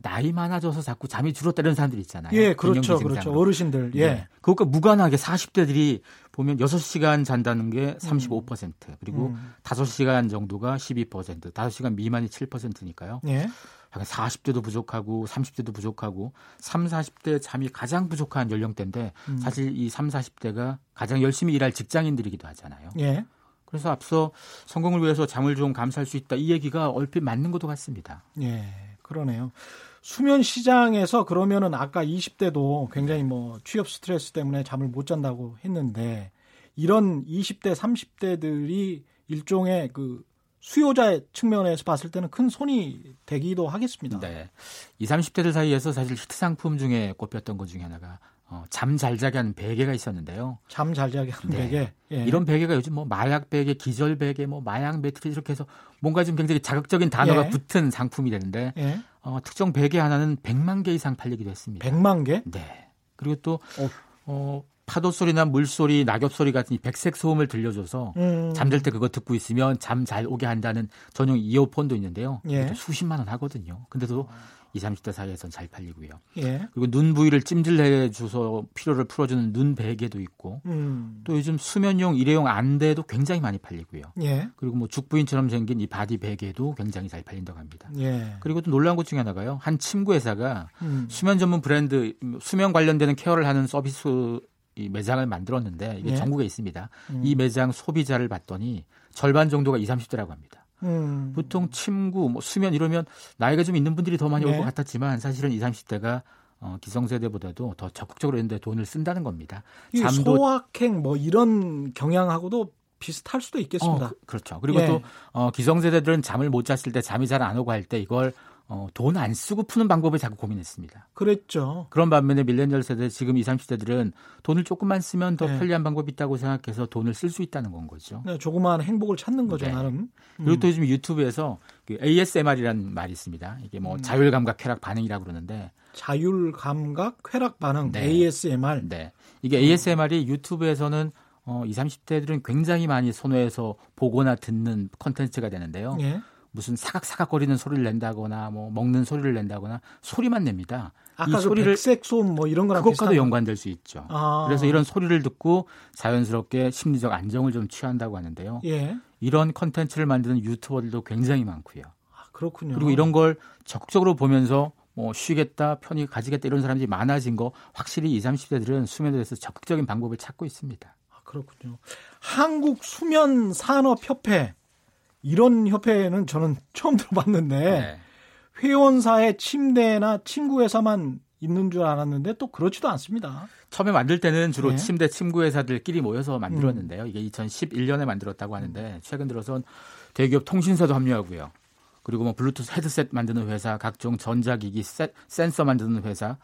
나이 많아져서 자꾸 잠이 줄었다는 사람들이 있잖아요. 예, 그렇죠. 그렇죠. 어르신들. 예. 네. 그것과 무관하게 40대들이 보면 6시간 잔다는 게 35%, 그리고 5시간 정도가 12%, 5시간 미만이 7%니까요. 예. 40대도 부족하고 30대도 부족하고 3, 40대 잠이 가장 부족한 연령대인데 사실 이 3, 40대가 가장 열심히 일할 직장인들이기도 하잖아요. 예. 그래서 앞서 성공을 위해서 잠을 좀 감수할 수 있다 이 얘기가 얼핏 맞는 것도 같습니다. 예. 그러네요. 수면 시장에서 그러면은 아까 20대도 굉장히 뭐 취업 스트레스 때문에 잠을 못 잔다고 했는데 이런 20대, 30대들이 일종의 그 수요자의 측면에서 봤을 때는 큰 손이 되기도 하겠습니다. 네. 20, 30대들 사이에서 사실 히트 상품 중에 꼽혔던 것 중에 하나가 잠 잘 자게 하는 베개가 있었는데요. 잠 잘 자게 하는 베개. 예. 이런 베개가 요즘 뭐 마약 베개, 기절 베개, 뭐 마약 매트리스 이렇게 해서 뭔가 좀 굉장히 자극적인 단어가 붙은 상품이 되는데 특정 베개 하나는 100만 개 이상 팔리기도 했습니다. 100만 개? 네. 그리고 또 파도 소리나 물 소리, 낙엽 소리 같은 이 백색 소음을 들려줘서 잠들 때 그거 듣고 있으면 잠 잘 오게 한다는 전용 이어폰도 있는데요. 수십만 원 하거든요. 근데도 20, 30대 사이에서는 잘 팔리고요. 예. 그리고 눈 부위를 찜질해줘서 피로를 풀어주는 눈 베개도 있고 또 요즘 수면용, 일회용 안대도 굉장히 많이 팔리고요. 예. 그리고 뭐 죽부인처럼 생긴 이 바디 베개도 굉장히 잘 팔린다고 합니다. 예. 그리고 또 놀라운 것 중에 하나가요. 한 침구 회사가 수면 전문 브랜드, 수면 관련되는 케어를 하는 서비스 이 매장을 만들었는데 이게 예. 전국에 있습니다. 이 매장 소비자를 봤더니 절반 정도가 20, 30대라고 합니다. 보통 침구, 뭐 수면 이러면 나이가 좀 있는 분들이 더 많이 올 것 같았지만 사실은 20, 30대가 기성세대보다도 더 적극적으로 이런 데 돈을 쓴다는 겁니다. 잠도 소확행 뭐 이런 경향하고도 비슷할 수도 있겠습니다. 그렇죠. 그리고 예. 또 기성세대들은 잠을 못 잤을 때 잠이 잘 안 오고 할 때 이걸 돈 안 쓰고 푸는 방법을 자꾸 고민했습니다. 그랬죠. 그런 반면에 밀레니얼 세대 지금 20, 30대들은 돈을 조금만 쓰면 더 네. 편리한 방법이 있다고 생각해서 돈을 쓸 수 있다는 건 거죠. 네, 조그마한 행복을 찾는 거죠. 네. 나름. 그리고 또 요즘 유튜브에서 ASMR이라는 말이 있습니다. 이게 뭐 자율감각 쾌락 반응이라고 그러는데 자율감각 쾌락 반응 네. ASMR. 네. 이게 ASMR이 유튜브에서는 20, 30대들은 굉장히 많이 선호해서 보거나 듣는 콘텐츠가 되는데요. 예. 무슨 사각사각거리는 소리를 낸다거나 뭐 먹는 소리를 낸다거나 소리만 냅니다. 아까 그 소리를 백색소음 뭐 이런 거랑 그것과도 연관될 수 있죠. 아. 그래서 이런 소리를 듣고 자연스럽게 심리적 안정을 좀 취한다고 하는데요. 예. 이런 콘텐츠를 만드는 유튜버들도 굉장히 많고요. 아, 그렇군요. 그리고 이런 걸 적극적으로 보면서 뭐 쉬겠다, 편히 가지겠다 이런 사람들이 많아진 거 확실히 20, 30대들은 수면에 대해서 적극적인 방법을 찾고 있습니다. 아, 그렇군요. 한국수면산업협회 이런 협회는 저는 처음 들어봤는데 네. 회원사의 침대나 침구 회사만 있는 줄 알았는데 또 그렇지도 않습니다. 처음에 만들 때는 주로 네. 침대 침구 회사들끼리 모여서 만들었는데요. 이게 2011년에 만들었다고 하는데 최근 들어선 대기업 통신사도 합류하고요. 그리고 뭐 블루투스 헤드셋 만드는 회사, 각종 전자기기 센서 만드는 회사,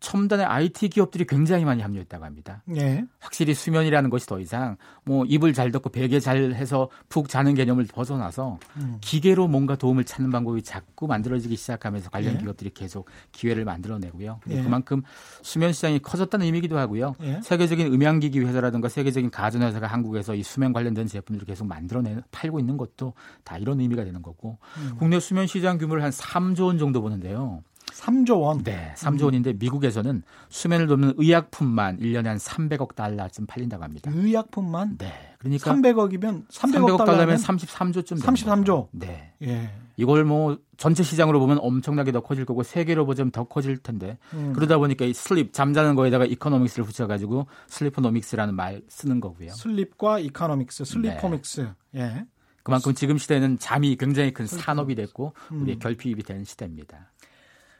첨단의 IT 기업들이 굉장히 많이 합류했다고 합니다. 네. 확실히 수면이라는 것이 더 이상 뭐 이불 잘 덮고 베개 잘 해서 푹 자는 개념을 벗어나서 기계로 뭔가 도움을 찾는 방법이 자꾸 만들어지기 시작하면서 관련 네. 기업들이 계속 기회를 만들어내고요. 네. 그만큼 수면 시장이 커졌다는 의미이기도 하고요. 네. 세계적인 음향기기 회사라든가 세계적인 가전회사가 한국에서 이 수면 관련된 제품들을 계속 만들어내 팔고 있는 것도 다 이런 의미가 되는 거고 국내 수면 시장 규모를 한 3조 원 정도 보는데요. 3조 원. 네, 3조 원인데 미국에서는 수면을 돕는 의약품만 1년에 한 300억 달러쯤 팔린다고 합니다. 의약품만? 네. 그러니까 300억 달러면 33조쯤. 33조. 네. 예. 이걸 뭐 전체 시장으로 보면 엄청나게 더 커질 거고 세계로 보자면 더 커질 텐데 그러다 보니까 이 슬립 잠자는 거에다가 이코노믹스를 붙여가지고 슬리퍼노믹스라는 말 쓰는 거고요. 슬립과 이코노믹스, 슬리퍼믹스. 네. 예. 그만큼 지금 시대는 잠이 굉장히 큰 산업이 됐고 우리의 결핍이 된 시대입니다.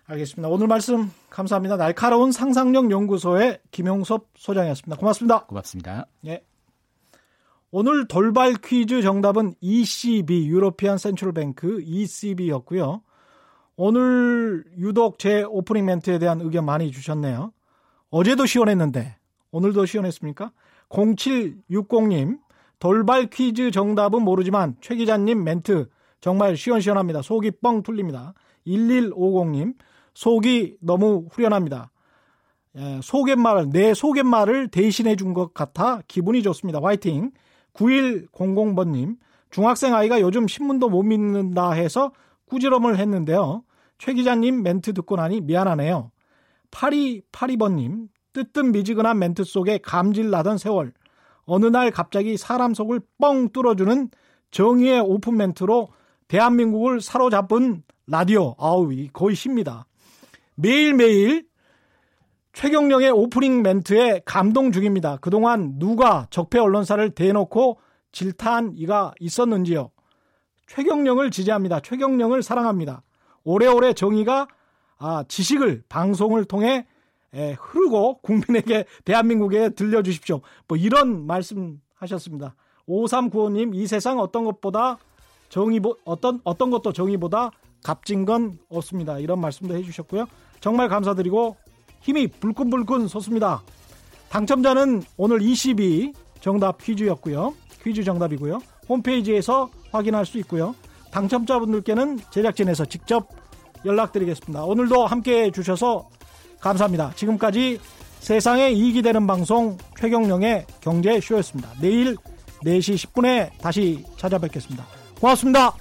알겠습니다. 오늘 말씀 감사합니다. 날카로운 상상력 연구소의 김용섭 소장이었습니다. 고맙습니다. 고맙습니다. 예. 오늘 돌발 퀴즈 정답은 ECB, 유로피안 센트럴 뱅크 ECB였고요. 오늘 유독 제 오프닝 멘트에 대한 의견 많이 주셨네요. 어제도 시원했는데 오늘도 시원했습니까? 0760님, 돌발 퀴즈 정답은 모르지만 최 기자님 멘트 정말 시원시원합니다. 속이 뻥 뚫립니다. 1150님, 속이 너무 후련합니다. 소갯말, 내 소갯말을 대신해 준 것 같아 기분이 좋습니다. 화이팅. 9100번님, 중학생 아이가 요즘 신문도 못 믿는다 해서 꾸지럼을 했는데요. 최 기자님 멘트 듣고 나니 미안하네요. 8282번님, 뜨뜻미지근한 멘트 속에 감질나던 세월. 어느 날 갑자기 사람 속을 뻥 뚫어주는 정의의 오픈 멘트로 대한민국을 사로잡은 라디오. 아우, 거의 쉽니다. 매일매일 최경령의 오프닝 멘트에 감동 중입니다. 그동안 누가 적폐 언론사를 대놓고 질타한 이가 있었는지요. 최경령을 지지합니다. 최경령을 사랑합니다. 오래오래 정의가 지식을 방송을 통해 흐르고 국민에게 대한민국에 들려주십시오. 뭐 이런 말씀하셨습니다. 5395님, 이 세상 어떤 것도 정의보다 값진 건 없습니다. 이런 말씀도 해주셨고요. 정말 감사드리고 힘이 불끈불끈 솟습니다. 당첨자는 오늘 22 정답 퀴즈였고요. 퀴즈 정답이고요. 홈페이지에서 확인할 수 있고요. 당첨자분들께는 제작진에서 직접 연락드리겠습니다. 오늘도 함께해 주셔서 감사합니다. 지금까지 세상에 이익이 되는 방송 최경령의 경제쇼였습니다. 내일 4시 10분에 다시 찾아뵙겠습니다. 고맙습니다.